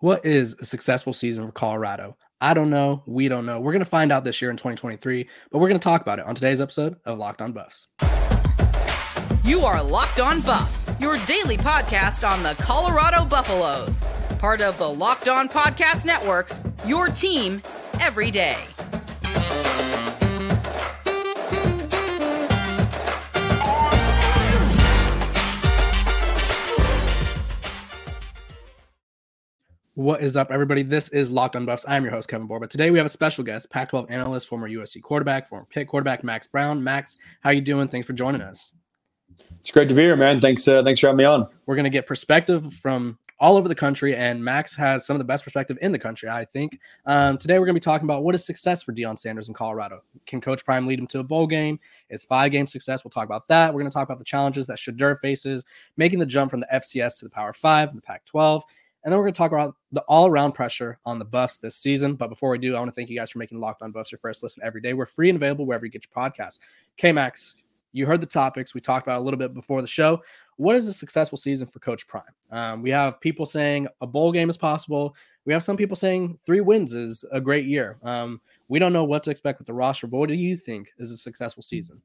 What is a successful season for Colorado? I don't know. We don't know. We're going to find out this year in 2023, but we're going to talk about it on today's episode of Locked on Buffs. You are Locked on Buffs, your daily podcast on the Colorado Buffaloes, part of the Locked on Podcast Network, your team every day. What is up, everybody? This is Locked on Buffs. I'm your host, Kevin Borba. Today, we have a special guest, Pac-12 analyst, former USC quarterback, former Pitt quarterback, Max Brown. Max, how you doing? Thanks for joining us. It's great to be here, man. Thanks for having me on. We're going to get perspective from all over the country, and Max has some of the best perspective in the country, I think. Today, we're going to be talking about what is success for Deion Sanders in Colorado. Can Coach Prime lead him to a bowl game? Is 5-game success? We'll talk about that. We're going to talk about the challenges that Shedeur faces, making the jump from the FCS to the Power Five and the Pac-12. And then we're going to talk about the all-around pressure on the Buffs this season. But before we do, I want to thank you guys for making Locked on Buffs your first listen every day. We're free and available wherever you get your podcasts. Okay, Max, you heard the topics we talked about a little bit before the show. What is a successful season for Coach Prime? We have people saying a bowl game is possible. We have some people saying 3 wins is a great year. We don't know what to expect with the roster, but what do you think is a successful season?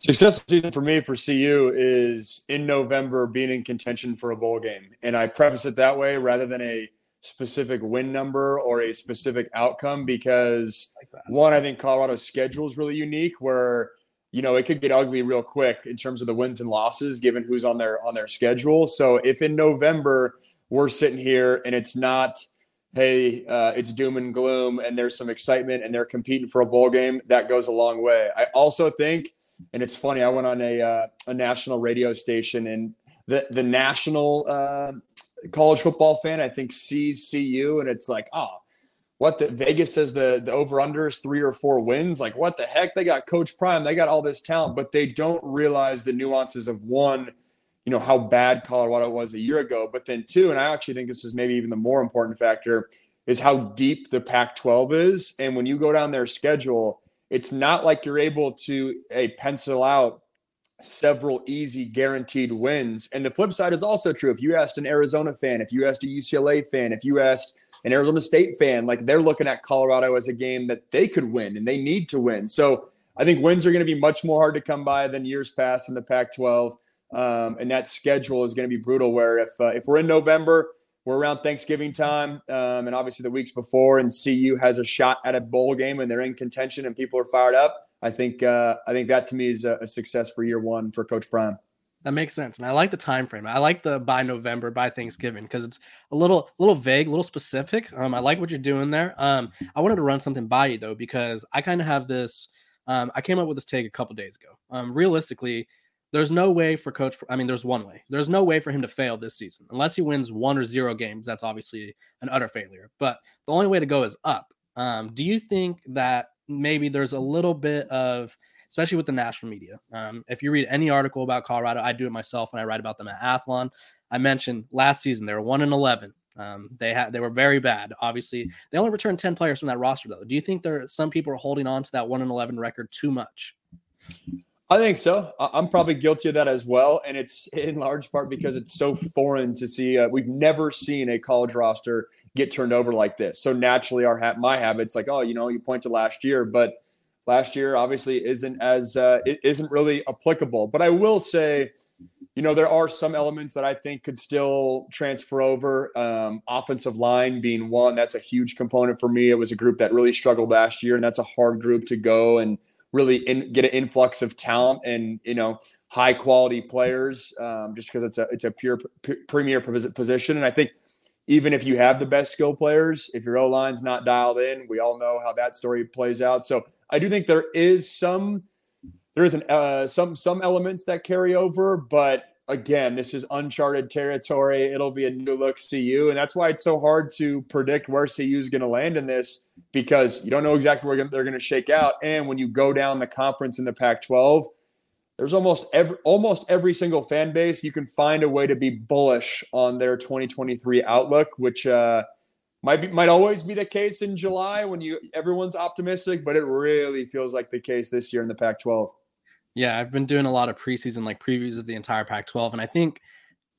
Successful season for me for CU is in November being in contention for a bowl game. And I preface it that way rather than a specific win number or a specific outcome because, one, I think Colorado's schedule is really unique where, you know, it could get ugly real quick in terms of the wins and losses given who's on their schedule. So if in November we're sitting here and it's not – hey, it's doom and gloom, and there's some excitement, and they're competing for a bowl game, that goes a long way. I also think, and it's funny, I went on a national radio station, and the national college football fan, I think, sees CU, and it's like, oh, what the Vegas says the over-under is 3 or 4 wins. Like, what the heck? They got Coach Prime. They got all this talent, but they don't realize the nuances of, one, you know, how bad Colorado was a year ago. But then, two, and I actually think this is maybe even the more important factor, is how deep the Pac-12 is. And when you go down their schedule, it's not like you're able to pencil out several easy guaranteed wins. And the flip side is also true. If you asked an Arizona fan, if you asked a UCLA fan, if you asked an Arizona State fan, like they're looking at Colorado as a game that they could win and they need to win. So I think wins are going to be much more hard to come by than years past in the Pac-12. And that schedule is going to be brutal where if we're in November, we're around Thanksgiving time and obviously the weeks before and CU has a shot at a bowl game and they're in contention and people are fired up. I think that to me is a success for year one for Coach Prime. That makes sense. And I like the time frame. I like the by November, by Thanksgiving, because it's a little vague, a little specific. I like what you're doing there. I wanted to run something by you, though, because I kind of have this. I came up with this take a couple days ago. Realistically, there's no way for Coach. I mean, there's one way. There's no way for him to fail this season unless he wins 1 or 0 games. That's obviously an utter failure. But the only way to go is up. Do you think that maybe there's a little bit of, especially with the national media, if you read any article about Colorado, I do it myself when I write about them at Athlon. I mentioned last season they were 1-11. They were very bad. Obviously, they only returned 10 players from that roster, though. Do you think some people are holding on to that 1-11 record too much? I think so. I'm probably guilty of that as well. And it's in large part because it's so foreign to see. We've never seen a college roster get turned over like this. So naturally, my habit's like, oh, you know, you point to last year. But last year obviously isn't really applicable. But I will say, you know, there are some elements that I think could still transfer over. Offensive line being one. That's a huge component for me. It was a group that really struggled last year, and that's a hard group to go and really get an influx of talent and, you know, high quality players just because it's a premier position. And I think even if you have the best skill players, if your O-line's not dialed in, we all know how that story plays out. So I do think there is some elements that carry over, but again, this is uncharted territory. It'll be a new look CU, and that's why it's so hard to predict where CU is going to land in this because you don't know exactly where they're going to shake out. And when you go down the conference in the Pac-12, there's almost every single fan base you can find a way to be bullish on their 2023 outlook, which might always be the case in July when everyone's optimistic, but it really feels like the case this year in the Pac-12. Yeah, I've been doing a lot of preseason previews of the entire Pac-12, and I think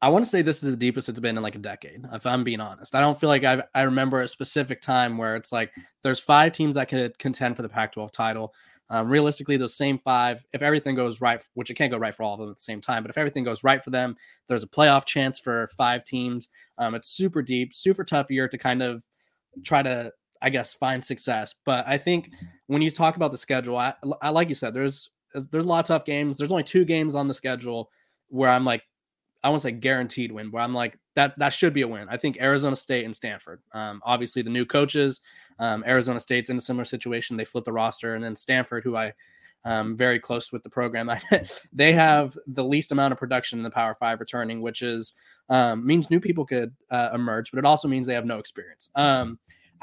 I want to say this is the deepest it's been in like a decade, if I'm being honest. I don't feel like I remember a specific time where it's like there's five teams that could contend for the Pac-12 title. Realistically, those same five, if everything goes right, which it can't go right for all of them at the same time, but if everything goes right for them, there's a playoff chance for five teams. It's super deep, super tough year to kind of try to, I guess, find success. But I think when you talk about the schedule, I like you said, there's a lot of tough games. There's only two games on the schedule where I'm like, I won't say guaranteed win, but I'm like, that should be a win. I think Arizona State and Stanford. Obviously, the new coaches, Arizona State's in a similar situation. They flip the roster. And then Stanford, who I am very close with the program, they have the least amount of production in the Power Five returning, which is means new people could emerge, but it also means they have no experience. I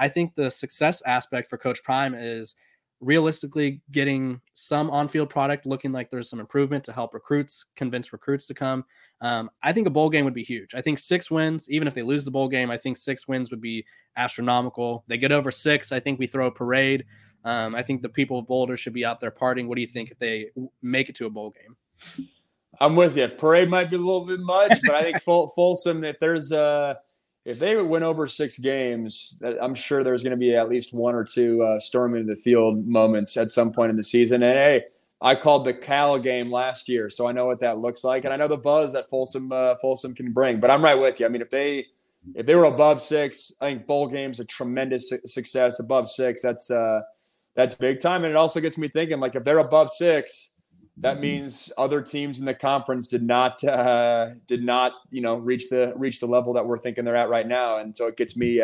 think the success aspect for Coach Prime is realistically getting some on-field product looking like there's some improvement to help recruits, convince recruits to come. I think a bowl game would be huge. I think 6 wins, even if they lose the bowl game, I think 6 wins would be astronomical. They get over 6. I think we throw a parade. I think the people of Boulder should be out there partying. What do you think if they make it to a bowl game? I'm with you. Parade might be a little bit much, but I think Folsom, if they win over 6 games, I'm sure there's going to be at least one or two storm into the field moments at some point in the season. And, hey, I called the Cal game last year, so I know what that looks like. And I know the buzz that Folsom can bring. But I'm right with you. I mean, if they were above 6, I think bowl game's a tremendous success. Above 6, that's big time. And it also gets me thinking, like, if they're above 6, that means other teams in the conference did not, reach the level that we're thinking they're at right now. And so it gets me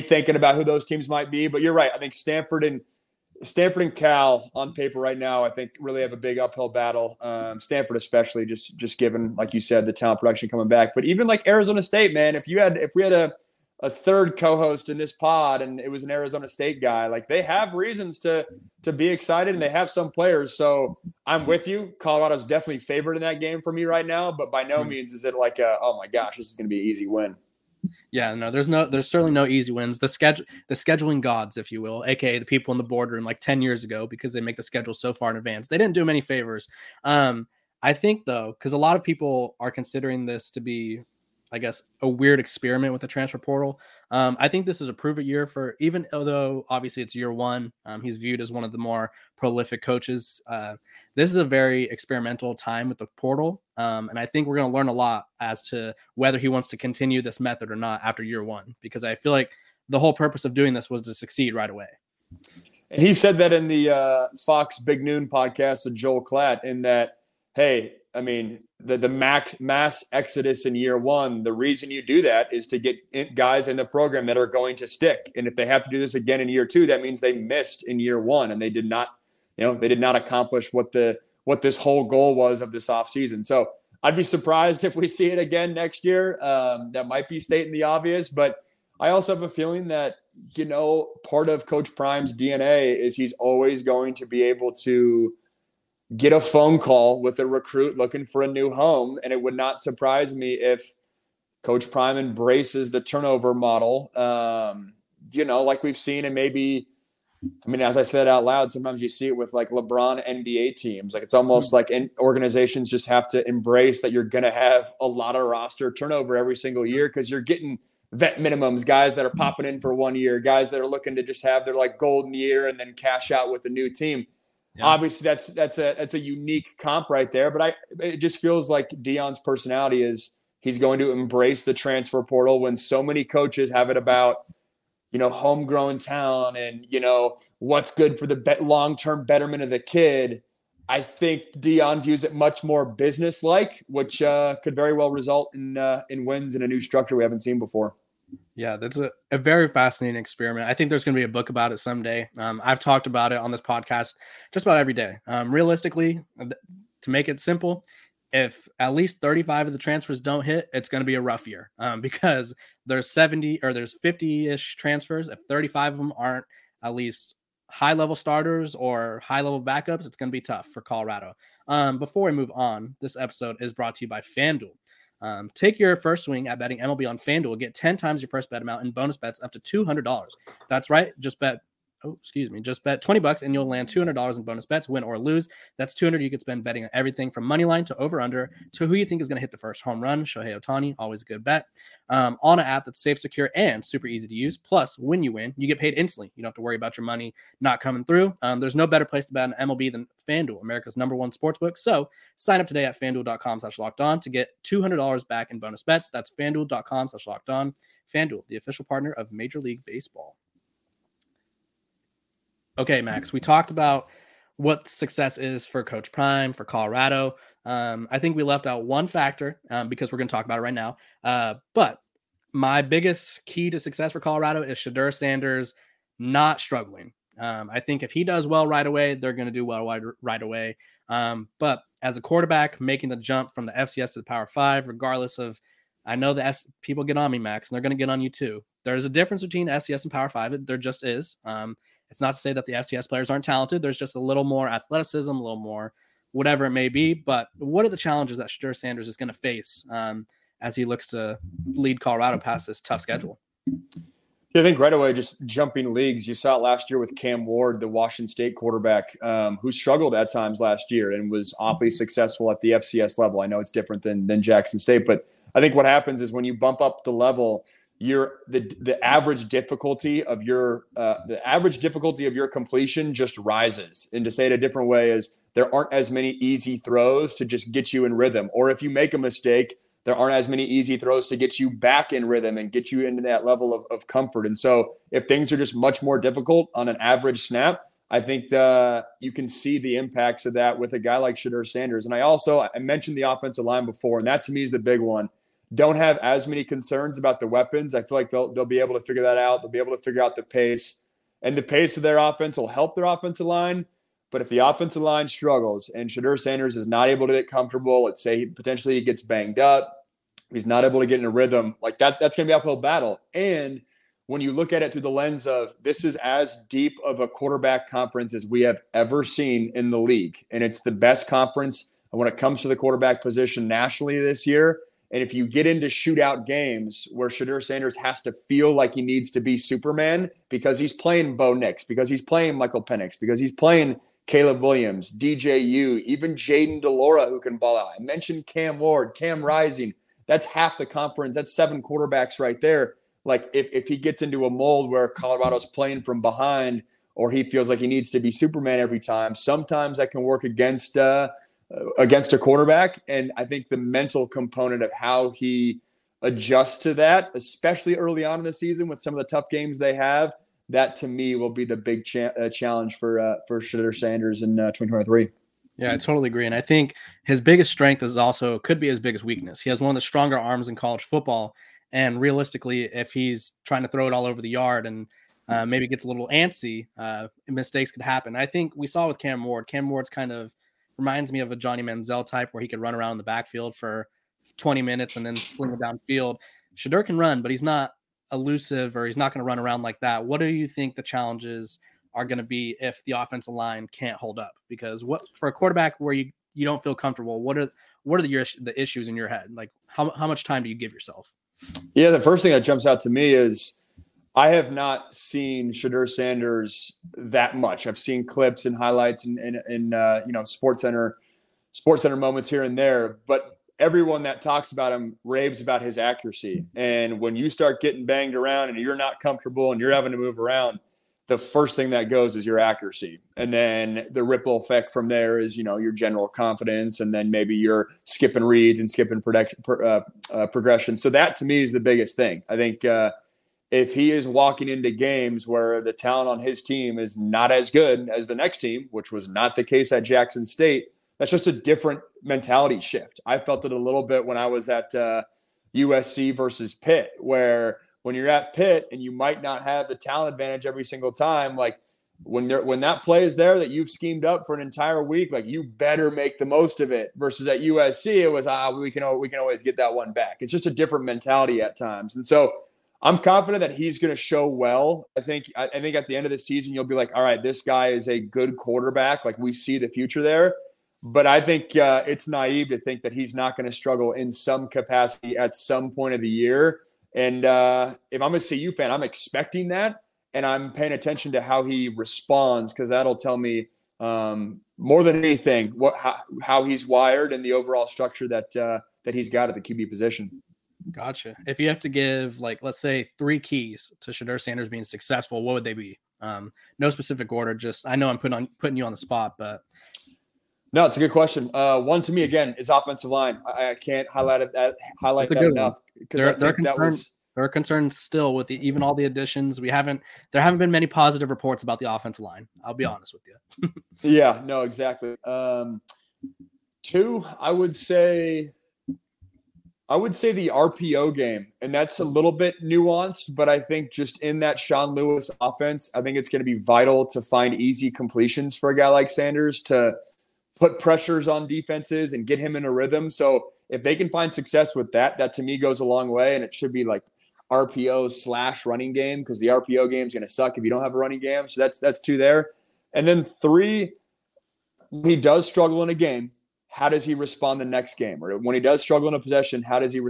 thinking about who those teams might be. But you're right. I think Stanford and Cal on paper right now, I think really have a big uphill battle. Stanford, especially just given, like you said, the talent production coming back, but even like Arizona State, man, if we had a third co-host in this pod and it was an Arizona State guy, like they have reasons to be excited and they have some players. So I'm with you. Colorado's definitely favored in that game for me right now, but by no means is it like oh my gosh, this is going to be an easy win. Yeah, no, there's certainly no easy wins. The scheduling gods, if you will, aka the people in the boardroom like 10 years ago, because they make the schedule so far in advance, they didn't do many favors. I think though, cause a lot of people are considering this to be, I guess, a weird experiment with the transfer portal. I think this is a prove it year for, even although obviously it's year one, he's viewed as one of the more prolific coaches. This is a very experimental time with the portal. And I think we're going to learn a lot as to whether he wants to continue this method or not after year one, because I feel like the whole purpose of doing this was to succeed right away. And he said that in the Fox Big Noon podcast with Joel Klatt, in that, hey, I mean, the mass exodus in year one, the reason you do that is to get guys in the program that are going to stick. And if they have to do this again in year two, that means they missed in year one and they did not accomplish what this whole goal was of this offseason. So I'd be surprised if we see it again next year. That might be stating the obvious, but I also have a feeling that, part of Coach Prime's DNA is he's always going to be able to get a phone call with a recruit looking for a new home. And it would not surprise me if Coach Prime embraces the turnover model, like we've seen. And maybe, I mean, as I said out loud, sometimes you see it with like LeBron NBA teams. Like it's almost like organizations just have to embrace that you're going to have a lot of roster turnover every single year, because you're getting vet minimums, guys that are popping in for 1 year, guys that are looking to just have their like golden year and then cash out with a new team. Yeah. Obviously, that's a unique comp right there, but it just feels like Deion's personality is he's going to embrace the transfer portal when so many coaches have it about homegrown talent and what's good for the long-term betterment of the kid. I think Deion views it much more business-like, which could very well result in wins in a new structure we haven't seen before. Yeah, that's a very fascinating experiment. I think there's going to be a book about it someday. I've talked about it on this podcast just about every day. Realistically, to make it simple, if at least 35 of the transfers don't hit, it's going to be a rough year, because there's 70 or there's 50-ish transfers. If 35 of them aren't at least high-level starters or high-level backups, it's going to be tough for Colorado. Before we move on, this episode is brought to you by FanDuel. Take your first swing at betting MLB on FanDuel. Get 10 times your first bet amount in bonus bets up to $200. That's right. Just bet Just bet $20 and you'll land $200 in bonus bets, win or lose. That's $200 you could spend betting on everything from money line to over under to who you think is going to hit the first home run. Shohei Ohtani, always a good bet. On an app that's safe, secure, and super easy to use. Plus, when you win, you get paid instantly. You don't have to worry about your money not coming through. There's no better place to bet on MLB than FanDuel, America's #1 sportsbook. So sign up today at FanDuel.com/lockedon to get $200 back in bonus bets. That's FanDuel.com/lockedon. FanDuel, the official partner of Major League Baseball. Okay, Max, we talked about what success is for Coach Prime, for Colorado. I think we left out one factor because we're going to talk about it right now. But my biggest key to success for Colorado is Shedeur Sanders not struggling. I think if he does well right away, they're going to do well right away. But as a quarterback, making the jump from the FCS to the Power Five, regardless of, I know the people get on me, Max, and they're going to get on you too. There's a difference between FCS and Power Five. There just is. It's not to say that the FCS players aren't talented. There's just a little more athleticism, a little more whatever it may be. But what are the challenges that Shedeur Sanders is going to face as he looks to lead Colorado past this tough schedule? Yeah, I think right away, just jumping leagues. You saw it last year with Cam Ward, the Washington State quarterback, who struggled at times last year and was awfully successful at the FCS level. I know it's different than Jackson State, but I think what happens is when you bump up the level, the average difficulty of your completion just rises. And to say it a different way is there aren't as many easy throws to just get you in rhythm. Or if you make a mistake, there aren't as many easy throws to get you back in rhythm and get you into that level of comfort. And so if things are just much more difficult on an average snap, I think you can see the impacts of that with a guy like Shedeur Sanders. And I mentioned the offensive line before, and that to me is the big one. Don't have as many concerns about the weapons. I feel like they'll be able to figure that out. They'll be able to figure out the pace. And the pace of their offense will help their offensive line. But if the offensive line struggles and Shedeur Sanders is not able to get comfortable, let's say potentially he gets banged up, he's not able to get in a rhythm, like that's going to be an uphill battle. And when you look at it through the lens of this is as deep of a quarterback conference as we have ever seen in the league, and it's the best conference when it comes to the quarterback position nationally this year. And if you get into shootout games where Shedeur Sanders has to feel like he needs to be Superman because he's playing Bo Nix, because he's playing Michael Penix, because he's playing Caleb Williams, DJU, even Jaden DeLora, who can ball out. I mentioned Cam Ward, Cam Rising. That's half the conference. That's 7 quarterbacks right there. Like if he gets into a mold where Colorado's playing from behind or he feels like he needs to be Superman every time, sometimes that can work against a quarterback. And I think the mental component of how he adjusts to that, especially early on in the season with some of the tough games they have, that to me will be the big challenge for Shedeur Sanders in 2023. Yeah, I totally agree. And I think his biggest strength is also could be his biggest weakness. He has one of the stronger arms in college football. And realistically, if he's trying to throw it all over the yard and maybe gets a little antsy, mistakes could happen. I think we saw with Cam Ward, Cam Ward's kind of reminds me of a Johnny Manziel type where he could run around the backfield for 20 minutes and then sling it downfield. Shedeur can run, but he's not elusive or he's not going to run around like that. What do you think the challenges are going to be if the offensive line can't hold up? Because what for a quarterback where you don't feel comfortable, what are the issues in your head? Like how much time do you give yourself? Yeah, the first thing that jumps out to me is I have not seen Shedeur Sanders that much. I've seen clips and highlights and SportsCenter moments here and there, but everyone that talks about him raves about his accuracy. And when you start getting banged around and you're not comfortable and you're having to move around, the first thing that goes is your accuracy. And then the ripple effect from there is, your general confidence. And then maybe you're skipping reads and skipping progression. So that to me is the biggest thing. I think, if he is walking into games where the talent on his team is not as good as the next team, which was not the case at Jackson State, that's just a different mentality shift. I felt it a little bit when I was at USC versus Pitt, where when you're at Pitt and you might not have the talent advantage every single time, like when that play is there that you've schemed up for an entire week, like you better make the most of it. Versus at USC, it was we can always get that one back. It's just a different mentality at times, and so. I'm confident that he's going to show well. I think at the end of the season, you'll be like, all right, this guy is a good quarterback. Like we see the future there. But I think it's naive to think that he's not going to struggle in some capacity at some point of the year. And if I'm a CU fan, I'm expecting that. and I'm paying attention to how he responds, because that'll tell me more than anything how he's wired and the overall structure that he's got at the QB position. Gotcha. If you have to give, like, let's say 3 keys to Shedeur Sanders being successful, what would they be? No specific order. Just, I know I'm putting you on the spot, but. No, it's a good question. One to me again is offensive line. I can't highlight it. Highlight that enough, because they're concerned still with even all the additions. There haven't been many positive reports about the offensive line. I'll be honest with you. Yeah, no, exactly. 2, I would say the RPO game, and that's a little bit nuanced, but I think just in that Sean Lewis offense, I think it's going to be vital to find easy completions for a guy like Sanders to put pressures on defenses and get him in a rhythm. So if they can find success with that, that to me goes a long way, and it should be like RPO/running game, because the RPO game is going to suck if you don't have a running game. So that's 2 there. And then 3, when he does struggle in a game, how does he respond the next game? Or when he does struggle in a possession, how does he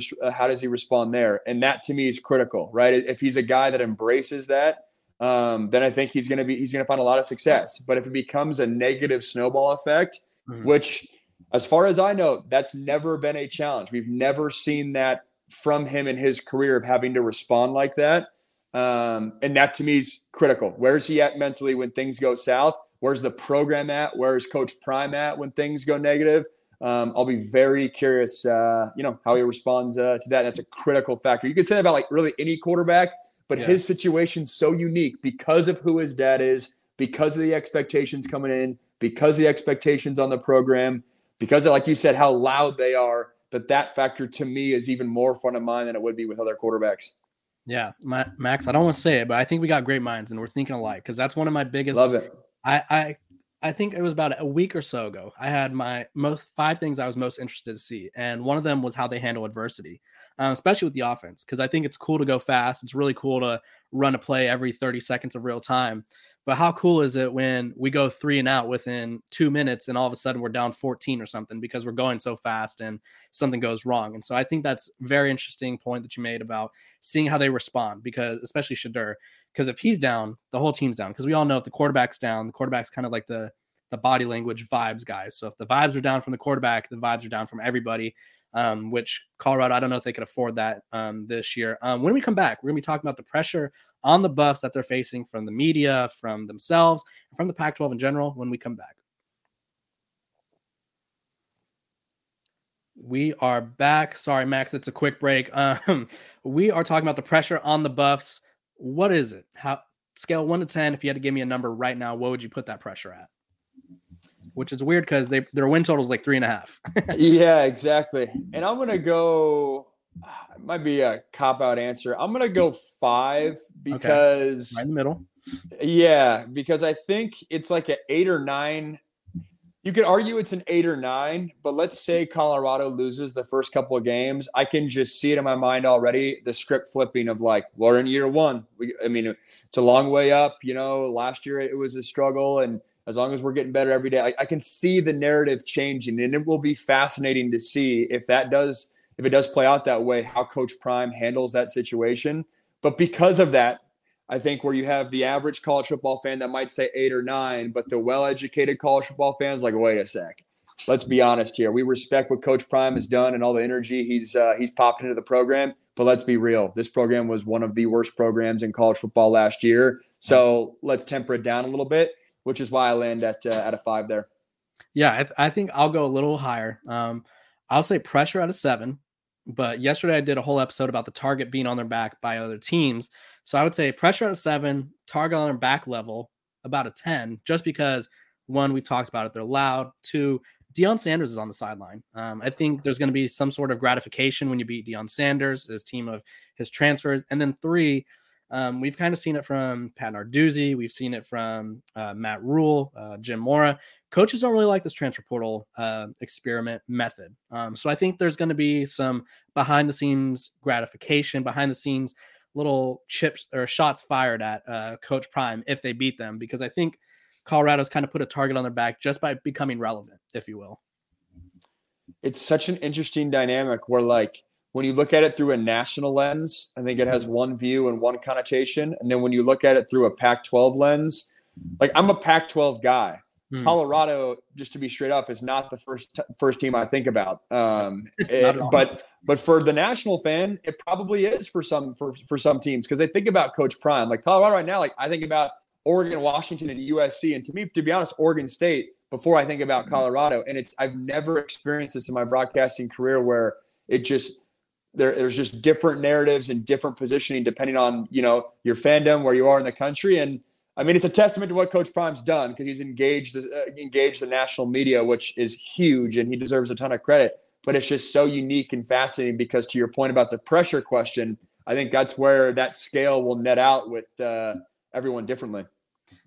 respond there? And that to me is critical, right? If he's a guy that embraces that, then I think he's going to find a lot of success. But if it becomes a negative snowball effect, mm-hmm. which as far as I know, that's never been a challenge. We've never seen that from him in his career, of having to respond like that. And that to me is critical. Where's he at mentally when things go south? Where's the program at? Where's Coach Prime at when things go negative? I'll be very curious, how he responds to that. That's a critical factor. You could say that about like really any quarterback, but his situation's so unique because of who his dad is, because of the expectations coming in, because of the expectations on the program, because of, like you said, how loud they are. But that factor to me is even more front of mind than it would be with other quarterbacks. Yeah, Max, I don't want to say it, but I think we got great minds and we're thinking alike, because that's one of my biggest. Love it. I think it was about a week or so ago, I had my 5 things I was most interested to see. And one of them was how they handle adversity, especially with the offense, because I think it's cool to go fast. It's really cool to run a play every 30 seconds of real time. But how cool is it when we go 3 and out within 2 minutes and all of a sudden we're down 14 or something because we're going so fast and something goes wrong? And so I think that's a very interesting point that you made about seeing how they respond, because especially Shedeur, because if he's down, the whole team's down, because we all know if the quarterback's down, the quarterback's kind of like the body language vibes guys. So if the vibes are down from the quarterback, the vibes are down from everybody, which Colorado, I don't know if they could afford that this year. When we come back, we're going to be talking about the pressure on the Buffs that they're facing from the media, from themselves, and from the Pac-12 in general when we come back. We are back. Sorry, Max, it's a quick break. We are talking about the pressure on the Buffs. What is it? How, scale 1 to 10, if you had to give me a number right now, what would you put that pressure at? Which is weird because their win total is like 3.5. Yeah, exactly. And I'm going to go – it might be a cop-out answer. I'm going to go 5 because – right in the middle. Yeah, because I think it's like an 8 or 9. You could argue it's an 8 or 9, but let's say Colorado loses the first couple of games. I can just see it in my mind already, the script flipping of like, we're in year one. It's a long way up. Last year it was a struggle, and – as long as we're getting better every day, I can see the narrative changing, and it will be fascinating to see if it does play out that way, how Coach Prime handles that situation. But because of that, I think where you have the average college football fan that might say 8 or 9, but the well-educated college football fans like, wait a sec, let's be honest here. We respect what Coach Prime has done and all the energy he's popped into the program, but let's be real. This program was one of the worst programs in college football last year, so let's temper it down a little bit. Which is why I land at a 5 there. Yeah, I think I'll go a little higher. I'll say pressure at a 7, but yesterday I did a whole episode about the target being on their back by other teams. So I would say pressure at a 7, target on their back level about a 10, just because, 1, we talked about it, they're loud. 2, Deion Sanders is on the sideline. I think there's going to be some sort of gratification when you beat Deion Sanders, his team of his transfers. And then 3, we've kind of seen it from Pat Narduzzi. We've seen it from Matt Rule, Jim Mora. Coaches don't really like this transfer portal experiment method. So I think there's going to be some behind-the-scenes gratification, behind-the-scenes little chips or shots fired at Coach Prime if they beat them, because I think Colorado's kind of put a target on their back just by becoming relevant, if you will. It's such an interesting dynamic where, like, When you look at it through a national lens, I think it has one view and one connotation. And then when you look at it through a Pac-12 lens, like I'm a Pac-12 guy. Colorado, just to be straight up, is not the first team I think about. But for the national fan, it probably is for some teams because they think about Coach Prime. Like Colorado right now, like I think about Oregon, Washington, and USC. And to me, to be honest, Oregon State before I think about Colorado. And I've never experienced this in my broadcasting career where it just there's just different narratives and different positioning depending on your fandom, where you are in the country. And I mean, it's a testament to what Coach Prime's done because he's engaged the national media, which is huge, and he deserves a ton of credit. But it's just so unique and fascinating because to your point about the pressure question, I think that's where that scale will net out with everyone differently.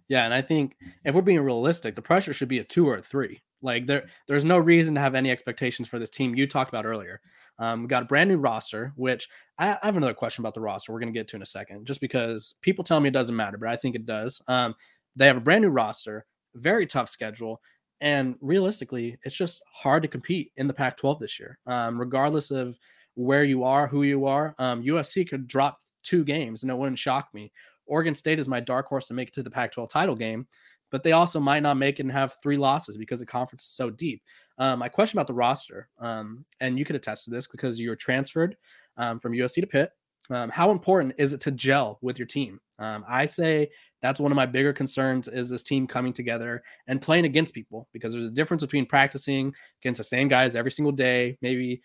Yeah, and I think if we're being realistic, the pressure should be a 2 or a 3. Like there's no reason to have any expectations for this team you talked about earlier. We got a brand new roster, which I have another question about the roster we're going to get to in a second, just because people tell me it doesn't matter, but I think it does. They have a brand new roster, very tough schedule, and realistically, it's just hard to compete in the Pac-12 this year, regardless of where you are, who you are. USC could drop 2 games, and it wouldn't shock me. Oregon State is my dark horse to make it to the Pac-12 title game, but they also might not make it and have 3 losses because the conference is so deep. My question about the roster, and you could attest to this because you were transferred from USC to Pitt. How important is it to gel with your team? I say that's one of my bigger concerns is this team coming together and playing against people, because there's a difference between practicing against the same guys every single day. Maybe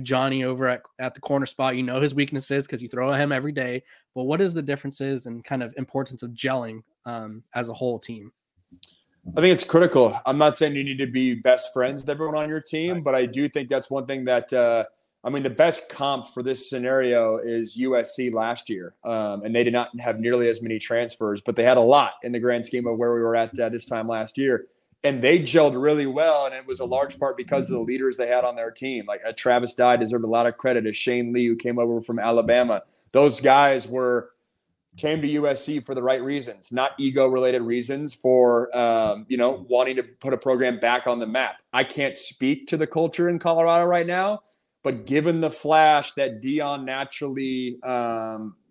Johnny over at the corner spot, his weaknesses because you throw at him every day. But what is the differences and kind of importance of gelling as a whole team? I think it's critical. I'm not saying you need to be best friends with everyone on your team, but I do think that's one thing that the best comp for this scenario is USC last year. And they did not have nearly as many transfers, but they had a lot in the grand scheme of where we were at this time last year. And they gelled really well, and it was a large part because of the leaders they had on their team. Like Travis Dye deserved a lot of credit, as Shane Lee, who came over from Alabama. Those guys came to USC for the right reasons, not ego-related reasons for, wanting to put a program back on the map. I can't speak to the culture in Colorado right now, but given the flash that Deion naturally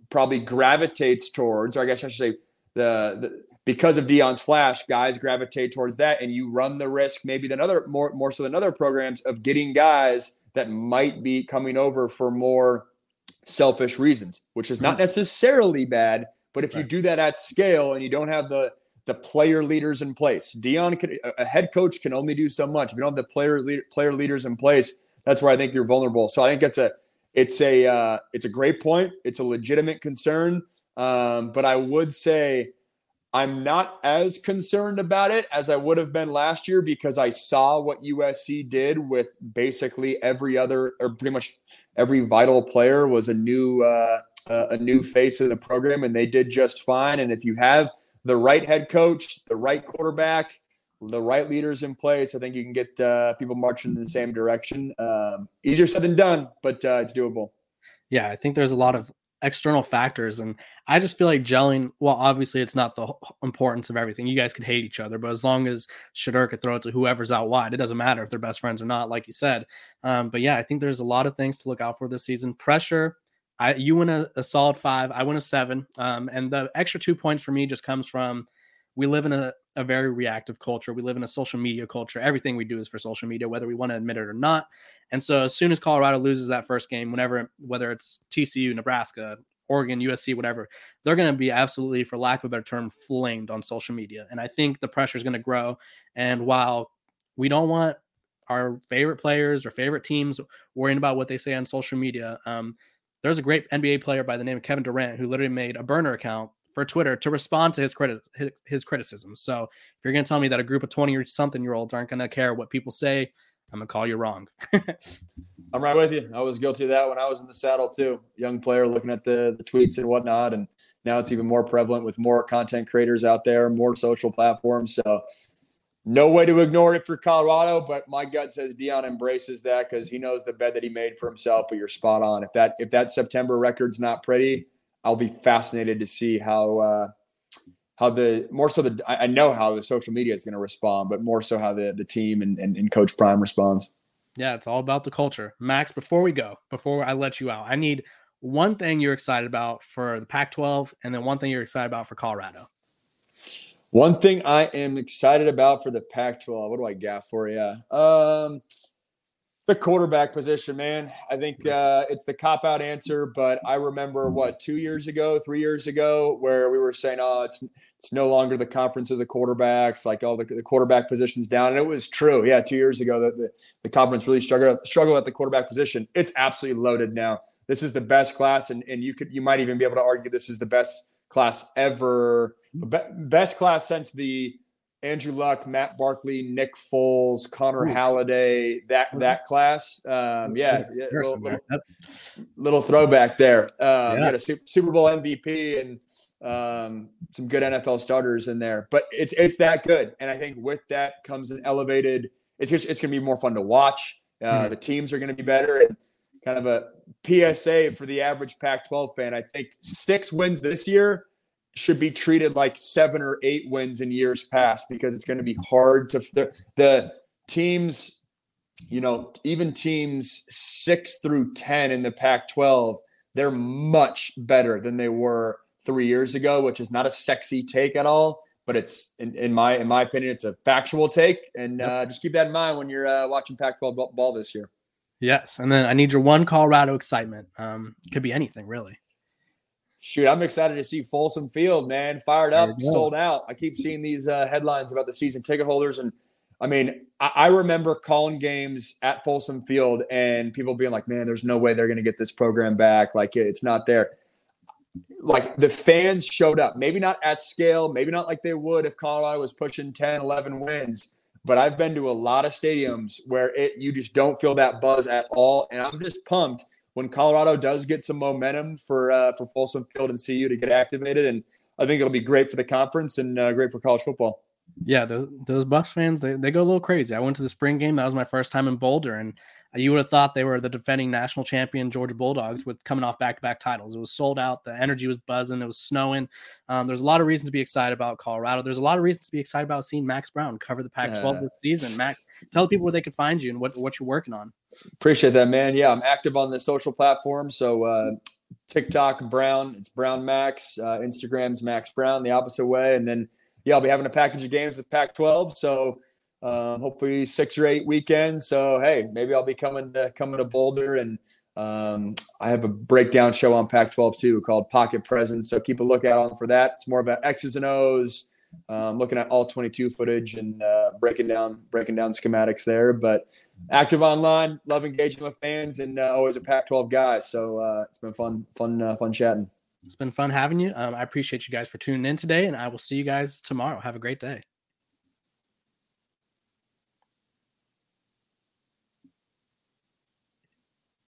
probably gravitates towards, or I guess I should say because of Deion's flash, guys gravitate towards that, and you run the risk maybe than other more so than other programs of getting guys that might be coming over for more selfish reasons, which is not necessarily bad, but if you do that at scale and you don't have the player leaders in place, a head coach can only do so much. If you don't have the player leaders in place, that's where I think you're vulnerable. So I think it's a great point. It's a legitimate concern, but I would say I'm not as concerned about it as I would have been last year because I saw what USC did with basically every other, or pretty much every vital player was a new face of the program, and they did just fine. And if you have the right head coach, the right quarterback, the right leaders in place, I think you can get people marching in the same direction. Easier said than done, but it's doable. Yeah, I think there's a lot of external factors. And I just feel like gelling, well, obviously it's not the importance of everything. You guys could hate each other, but as long as Shedeur could throw it to whoever's out wide, it doesn't matter if they're best friends or not, like you said. But yeah, I think there's a lot of things to look out for this season. Pressure. You win a solid 5. I win a 7. And the extra 2 points for me just comes from, we live in a very reactive culture. We live in a social media culture. Everything we do is for social media, whether we want to admit it or not. And so as soon as Colorado loses that first game, whether it's TCU, Nebraska, Oregon, USC, whatever, they're going to be absolutely, for lack of a better term, flamed on social media. And I think the pressure is going to grow. And while we don't want our favorite players or favorite teams worrying about what they say on social media, there's a great NBA player by the name of Kevin Durant who literally made a burner account for Twitter to respond to his criticism. So if you're going to tell me that a group of 20 or something year olds aren't going to care what people say, I'm going to call you wrong. I'm right with you. I was guilty of that when I was in the saddle too. Young player looking at the tweets and whatnot. And now it's even more prevalent with more content creators out there, more social platforms. So no way to ignore it for Colorado, but my gut says Deion embraces that because he knows the bed that he made for himself, but you're spot on. If that September record's not pretty, I'll be fascinated to see how the social media is going to respond, but more so how the team and Coach Prime responds. Yeah, it's all about the culture. Max, before we go, before I let you out, I need one thing you're excited about for the Pac-12 and then one thing you're excited about for Colorado. One thing I am excited about for the Pac-12. What do I got for you? The quarterback position, man. I think it's the cop-out answer, but I remember, 3 years ago, where we were saying, oh, it's no longer the conference of the quarterbacks, like all the quarterback position's down. And it was true. Yeah, 2 years ago, the conference really struggled at the quarterback position. It's absolutely loaded now. This is the best class, and you might even be able to argue this is the best class ever, best class since the Andrew Luck, Matt Barkley, Nick Foles, Connor Halliday, that class. Little throwback there. We had a Super Bowl MVP and some good NFL starters in there. But it's that good. And I think with that comes an elevated – it's going to be more fun to watch. The teams are going to be better. And kind of a PSA for the average Pac-12 fan, I think 6 wins this year should be treated like 7 or 8 wins in years past, because it's going to be hard to the teams, even teams 6 through 10 in the Pac-12, they're much better than they were 3 years ago, which is not a sexy take at all, but it's in my opinion, it's a factual take. And just keep that in mind when you're watching Pac-12 ball this year. Yes. And then I need your one Colorado excitement. Could be anything really. Shoot, I'm excited to see Folsom Field, man. Fired up, sold out. I keep seeing these headlines about the season ticket holders. And, I mean, I remember calling games at Folsom Field and people being like, man, there's no way they're going to get this program back. Like, it's not there. Like, the fans showed up. Maybe not at scale. Maybe not like they would if Colorado was pushing 10, 11 wins. But I've been to a lot of stadiums where you just don't feel that buzz at all. And I'm just pumped when Colorado does get some momentum for Folsom Field and CU to get activated. And I think it'll be great for the conference and great for college football. Yeah, those Buffs fans, they go a little crazy. I went to the spring game. That was my first time in Boulder. And you would have thought they were the defending national champion Georgia Bulldogs with coming off back-to-back titles. It was sold out. The energy was buzzing. It was snowing. There's a lot of reasons to be excited about Colorado. There's a lot of reasons to be excited about seeing Max Brown cover the Pac-12 this season. Max, tell the people where they can find you and what you're working on. Appreciate that, man. Yeah, I'm active on the social platform. So TikTok, Brown. It's Brown Max. Instagram's Max Brown, the opposite way. And then, I'll be having a package of games with Pac-12. So hopefully 6 or 8 weekends. So, hey, maybe I'll be coming to Boulder. And I have a breakdown show on Pac-12 too called Pocket Presence. So keep a lookout for that. It's more about X's and O's, looking at all 22 footage and breaking down schematics there. But active online, love engaging with fans, and always a Pac-12 guy. So it's been fun chatting. It's been fun having you. I appreciate you guys for tuning in today, and I will see you guys tomorrow. Have a great day.